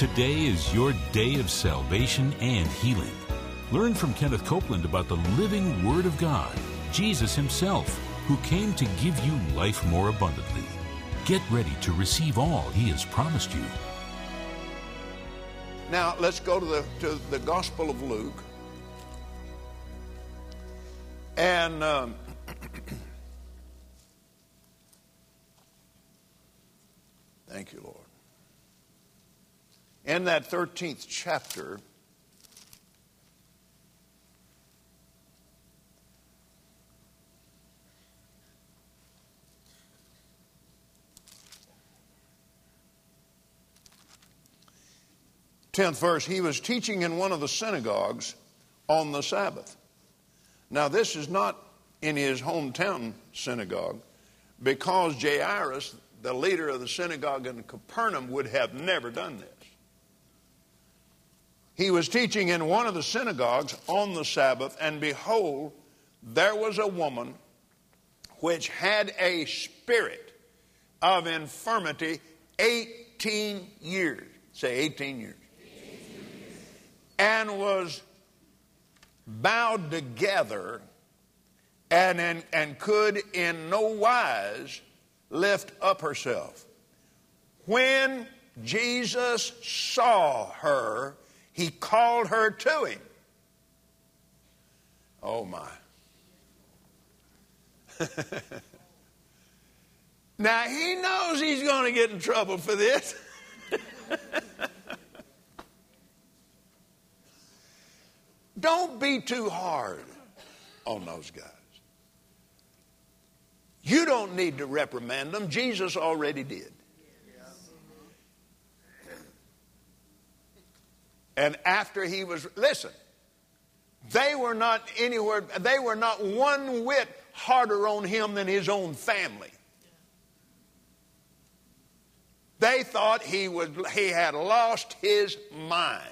Today is your day of salvation and healing. Learn from Kenneth Copeland about the living Word of God, Jesus Himself, who came to give you life more abundantly. Get ready to receive all He has promised you. Now let's go to the Gospel of Luke. And thank you, Lord. In that 13th chapter, tenth verse, he was teaching in one of the synagogues on the Sabbath. Now this is not in his hometown synagogue, because Jairus, the leader of the synagogue in Capernaum, would have never done this. He was teaching in one of the synagogues on the Sabbath, and behold, there was a woman which had a spirit of infirmity 18 years. Say 18 years. 18 years. And was bowed together and could in no wise lift up herself. When Jesus saw her, He called her to Him. Oh my. Now He knows He's going to get in trouble for this. Don't be too hard on those guys. You don't need to reprimand them. Jesus already did. And after He was, listen, they were not anywhere, they were not one whit harder on Him than His own family. They thought he had lost his mind.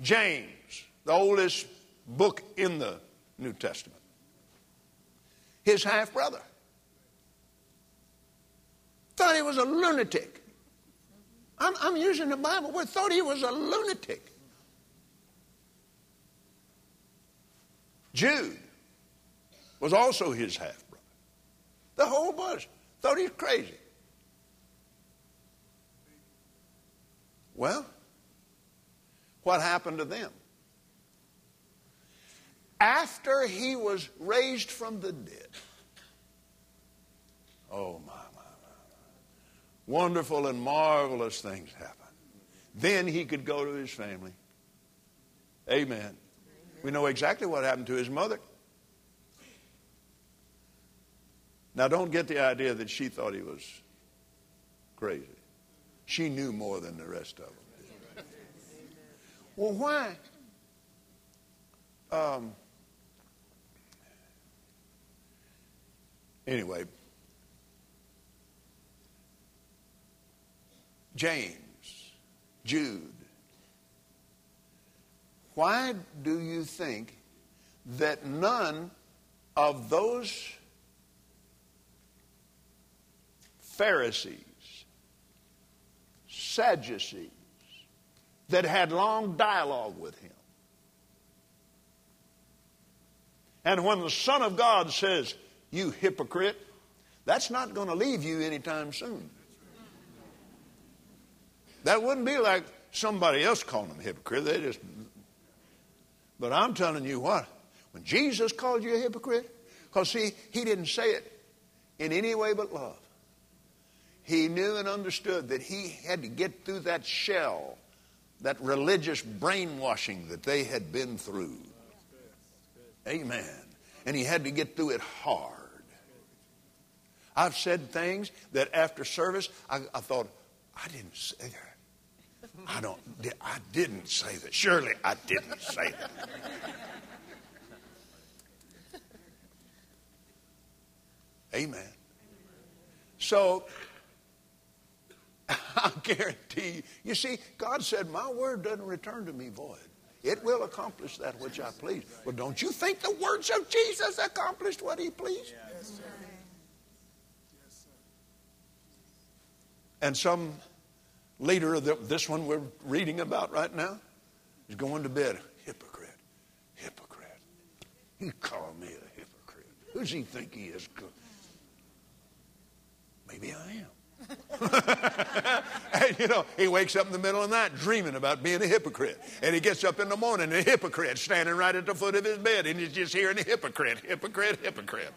James, the oldest book in the New Testament, his half-brother, thought he was a lunatic. I'm using the Bible word. Thought he was a lunatic. Jude was also his half-brother. The whole bunch thought he was crazy. Well, what happened to them? After He was raised from the dead. Oh my. Wonderful and marvelous things happen. Then He could go to His family. Amen. Amen. We know exactly what happened to His mother. Now don't get the idea that she thought He was crazy. She knew more than the rest of them. Well, why? Anyway. James, Jude, why do you think that none of those Pharisees, Sadducees that had long dialogue with Him, and when the Son of God says, you hypocrite, that's not going to leave you anytime soon. That wouldn't be like somebody else calling them hypocrite. They just. But I'm telling you what, when Jesus called you a hypocrite, because see, He didn't say it in any way but love. He knew and understood that He had to get through that shell, that religious brainwashing that they had been through. Amen. And He had to get through it hard. I've said things that after service, I thought, I didn't say that. I didn't say that. Surely I didn't say that. Amen. So, I guarantee you. You see, God said, my word doesn't return to me void. It will accomplish that which I please. Well, don't you think the words of Jesus accomplished what He pleased? Yes, sir. And some leader of this one we're reading about right now is going to bed. Hypocrite. Hypocrite. You call me a hypocrite. Who's he think he is? Maybe I am. And he wakes up in the middle of the night dreaming about being a hypocrite. And he gets up in the morning, a hypocrite standing right at the foot of his bed. And he's just hearing a hypocrite, hypocrite, hypocrite.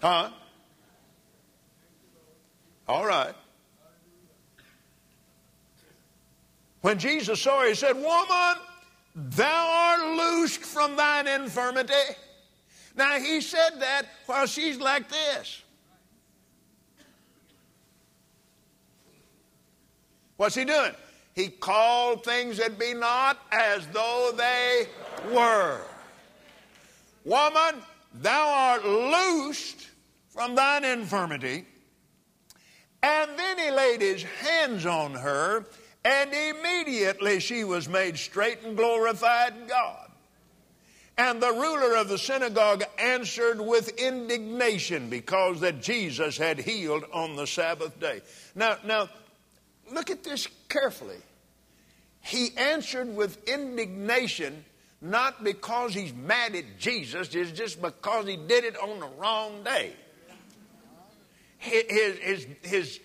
Huh? All right. When Jesus saw her, he said, "Woman, thou art loosed from thine infirmity." Now, he said that while she's like this. What's he doing? He called things that be not as though they were. Woman, thou art loosed from thine infirmity. And then he laid his hands on her, and immediately she was made straight and glorified God. And the ruler of the synagogue answered with indignation because that Jesus had healed on the Sabbath day. Now, look at this carefully. He answered with indignation, not because he's mad at Jesus, it's just because he did it on the wrong day. His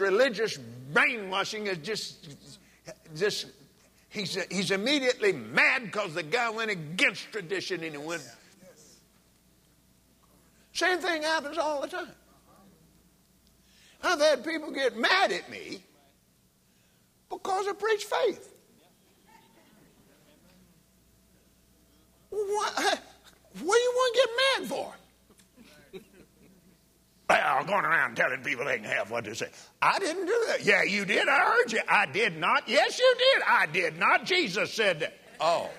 religious brainwashing is just he's immediately mad because the guy went against tradition and he went. Yes. Same thing happens all the time. I've had people get mad at me because I preach faith. What do you want to get mad for? Well, going around telling people they can have what they say. I didn't do that. Yeah, you did. I heard you. I did not. Yes, you did. I did not. Jesus said that. Oh.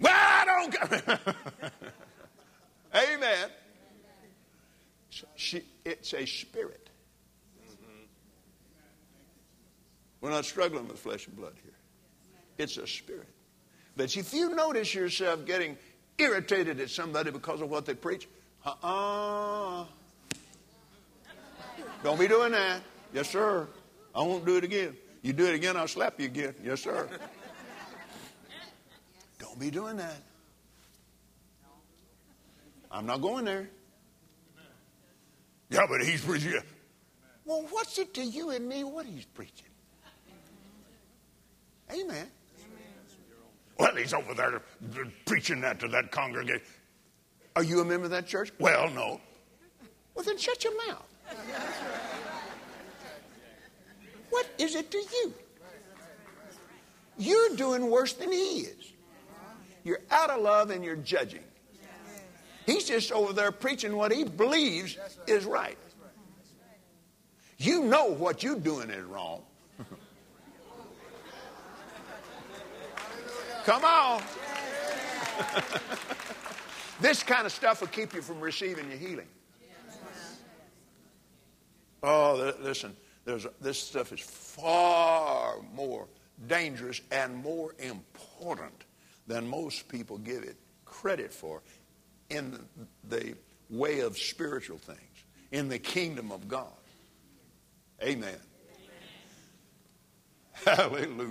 Well, I don't. Amen. So it's a spirit. We're not struggling with flesh and blood here. It's a spirit. But if you notice yourself getting irritated at somebody because of what they preach, don't be doing that. Yes, sir. I won't do it again. You do it again, I'll slap you again. Yes, sir. Don't be doing that. I'm not going there. Yeah, but he's preaching. Well, what's it to you and me what he's preaching? Amen. Well, he's over there preaching that to that congregation. Are you a member of that church? Well, no. Well, then shut your mouth. What is it to you? You're doing worse than he is. You're out of love and you're judging. He's just over there preaching what he believes is right. You know what you're doing is wrong. Come on. Yeah. This kind of stuff will keep you from receiving your healing. Yeah. Oh, listen, this stuff is far more dangerous and more important than most people give it credit for in the way of spiritual things, in the kingdom of God. Amen. Amen. Hallelujah.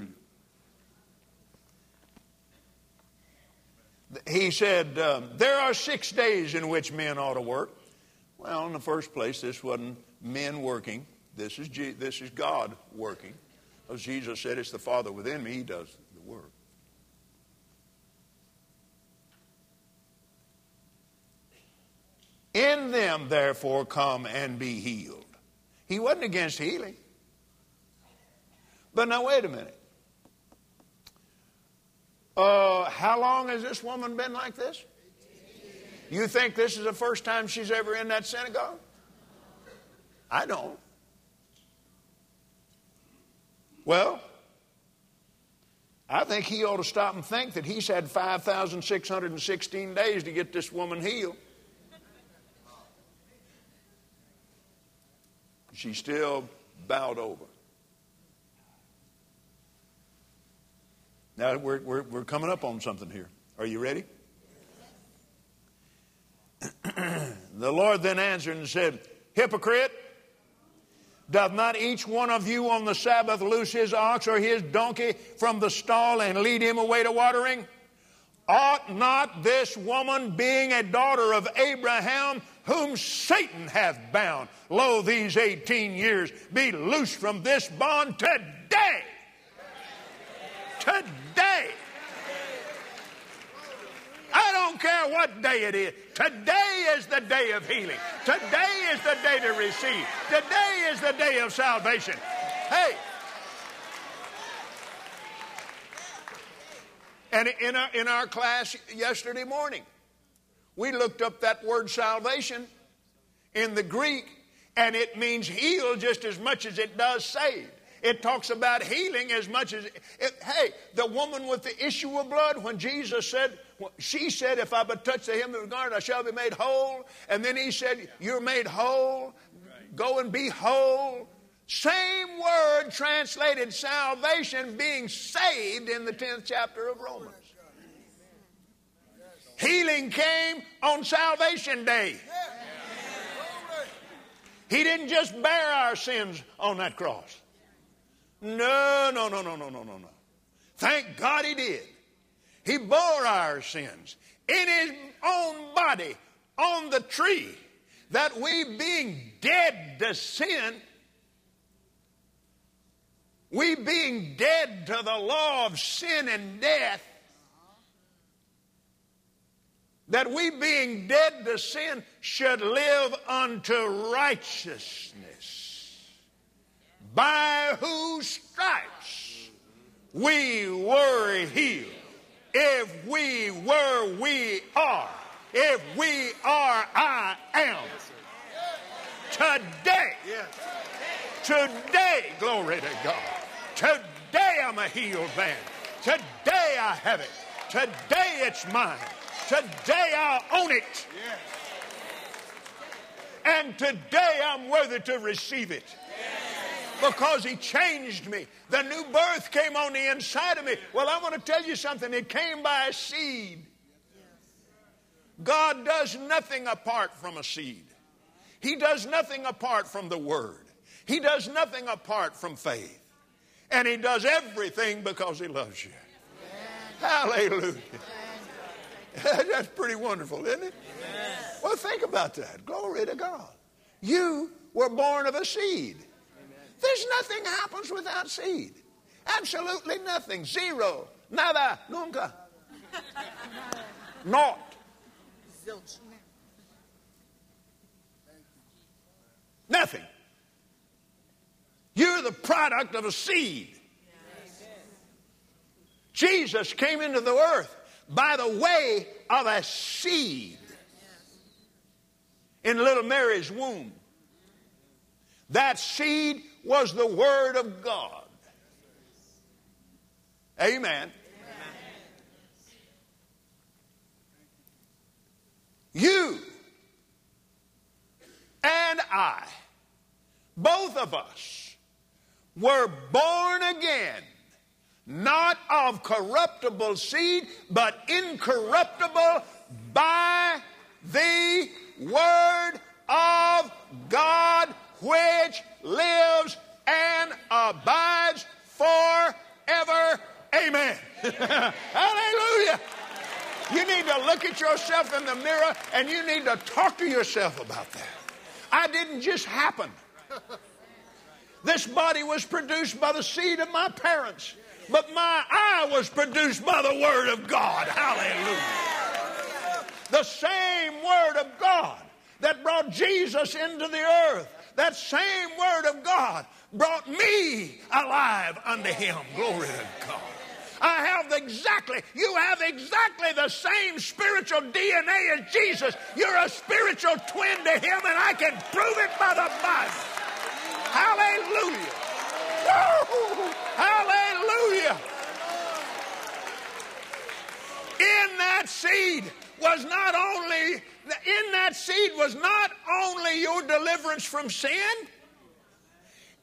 He said, there are 6 days in which men ought to work. Well, in the first place, this wasn't men working. This is God working. As Jesus said, it's the Father within me. He does the work. In them, therefore, come and be healed. He wasn't against healing. But now, wait a minute. How long has this woman been like this? You think this is the first time she's ever in that synagogue? I don't. Well, I think he ought to stop and think that he's had 5,616 days to get this woman healed. She's still bowed over. Now we're coming up on something here. Are you ready? The Lord then answered and said, Hypocrite, doth not each one of you on the Sabbath loose his ox or his donkey from the stall and lead him away to watering? Ought not this woman, being a daughter of Abraham, whom Satan hath bound, lo, these 18 years, be loosed from this bond today? Today. I don't care what day it is. Today is the day of healing. Today is the day to receive. Today is the day of salvation. Hey. And in our class yesterday morning, we looked up that word salvation in the Greek, and it means heal just as much as it does save. It talks about healing as much as... Hey, the woman with the issue of blood, when Jesus said, she said, if I but touch the hem of his garment, I shall be made whole. And then he said, you're made whole. Go and be whole. Same word translated salvation, being saved, in the 10th chapter of Romans. Healing came on salvation day. He didn't just bear our sins on that cross. No. Thank God he did. He bore our sins in his own body on the tree, that we, being dead to sin, we being dead to the law of sin and death, that we being dead to sin should live unto righteousness, by whose stripes we were healed. If we were, we are. If we are, I am. Today. Today, glory to God. Today I'm a healed man. Today I have it. Today it's mine. Today I own it. And today I'm worthy to receive it. Because he changed me. The new birth came on the inside of me. Well, I want to tell you something. It came by a seed. God does nothing apart from a seed. He does nothing apart from the Word. He does nothing apart from faith. And he does everything because he loves you. Hallelujah. That's pretty wonderful, isn't it? Well, think about that. Glory to God. You were born of a seed. There's nothing happens without seed. Absolutely nothing. Zero. Nada. Nunca. Naught. Nothing. You're the product of a seed. Jesus came into the earth by the way of a seed in little Mary's womb. That seed was the Word of God. Amen. You and I, both of us, were born again, not of corruptible seed, but incorruptible, by the Word of God, which lives and abides forever. Amen. Hallelujah. You need to look at yourself in the mirror, and you need to talk to yourself about that. I didn't just happen. This body was produced by the seed of my parents, but my eye was produced by the Word of God. Hallelujah. The same Word of God that brought Jesus into the earth, that same Word of God brought me alive unto him. Glory to God. I have you have exactly the same spiritual DNA as Jesus. You're a spiritual twin to him, and I can prove it by the Bible. Hallelujah. Woo! Hallelujah. In that seed was not only your deliverance from sin.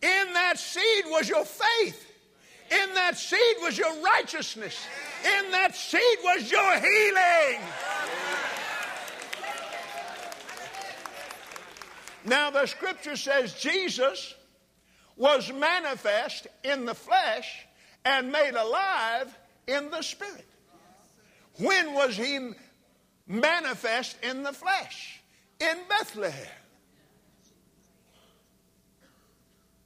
In that seed was your faith. In that seed was your righteousness. In that seed was your healing. Now the scripture says Jesus was manifest in the flesh and made alive in the spirit. When was he manifest in the flesh? In Bethlehem.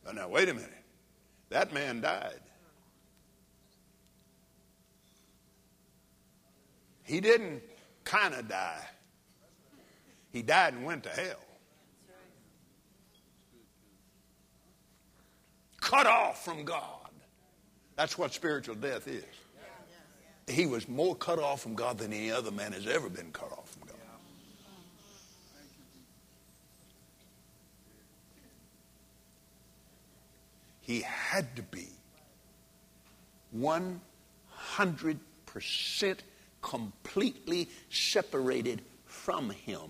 But now wait a minute. That man died. He didn't kind of die. He died and went to hell. Cut off from God. That's what spiritual death is. He was more cut off from God than any other man has ever been cut off from God. He had to be 100% completely separated from him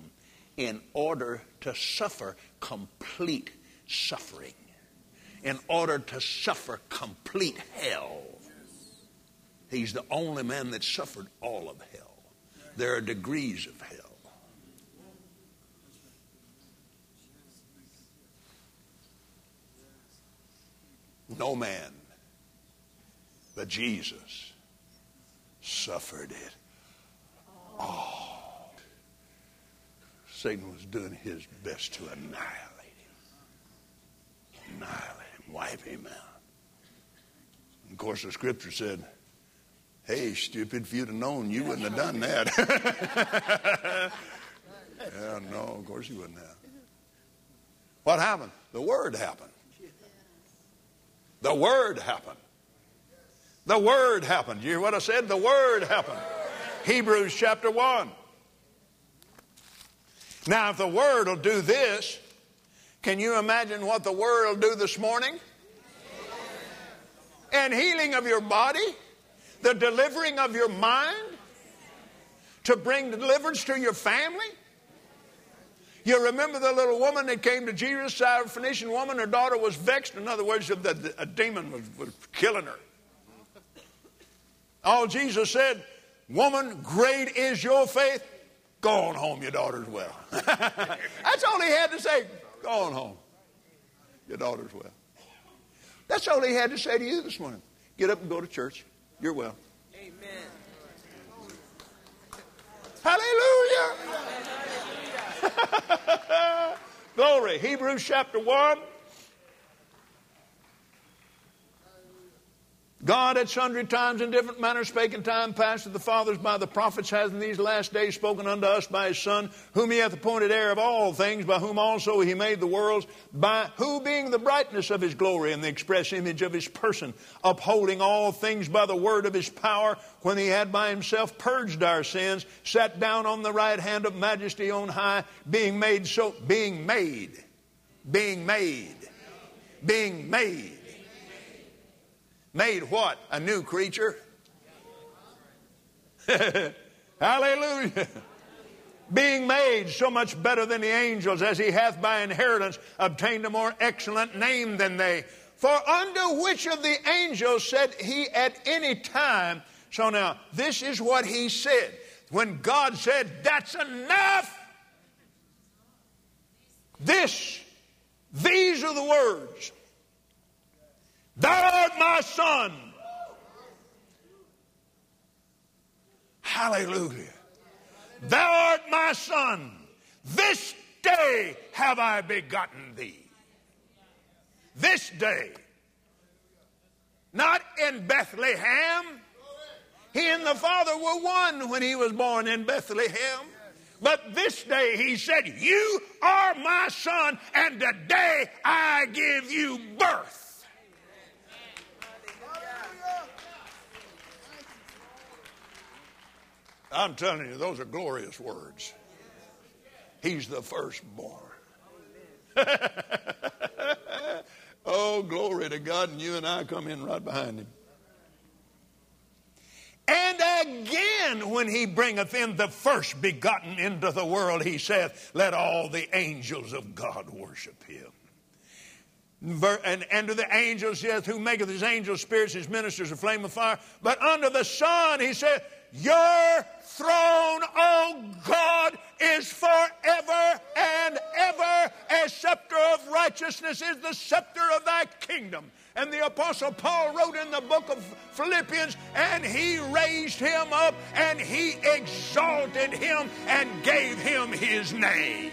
in order to suffer complete suffering. In order to suffer complete hell. He's the only man that suffered all of hell. There are degrees of hell. No man but Jesus suffered it all. Satan was doing his best to annihilate him, wipe him out. And of course, the scripture said, hey, stupid, if you'd have known, you wouldn't have done that. Yeah, no, of course you wouldn't have. What happened? The word happened. The word happened. The word happened. You hear what I said? The word happened. Hebrews chapter 1. Now, if the word will do this, can you imagine what the word will do this morning? And healing of your body. The delivering of your mind, to bring deliverance to your family. You remember the little woman that came to Jesus, a Phoenician woman, her daughter was vexed. In other words, a demon was killing her. All Jesus said, woman, great is your faith. Go on home, your daughter's well. That's all he had to say. Go on home, your daughter's well. That's all he had to say to you this morning. Get up and go to church. You're well. Amen. Hallelujah. Glory. Hebrews chapter 1. God at sundry times in different manners spake in time past to the fathers by the prophets, hath in these last days spoken unto us by his Son, whom he hath appointed heir of all things, by whom also he made the worlds, by who being the brightness of his glory and the express image of his person, upholding all things by the word of his power, when he had by himself purged our sins, sat down on the right hand of majesty on high, being made. Made what? A new creature. Hallelujah. Being made so much better than the angels, as he hath by inheritance obtained a more excellent name than they. For unto which of the angels said he at any time? So now, this is what he said. When God said, that's enough. These are the words. Thou art my son. Hallelujah. Thou art my son. This day have I begotten thee. This day. Not in Bethlehem. He and the Father were one when he was born in Bethlehem. But this day he said, you are my son, and today I give you birth. I'm telling you, those are glorious words. He's the firstborn. Oh, glory to God, and you and I come in right behind him. And again, when he bringeth in the first begotten into the world, he saith, let all the angels of God worship him. And to the angels, yes, who maketh his angels spirits, his ministers a flame of fire. But unto the Son, he said, your throne, O God, is forever and ever. A scepter of righteousness is the scepter of thy kingdom. And the Apostle Paul wrote in the book of Philippians, and he raised him up, and he exalted him, and gave him his name.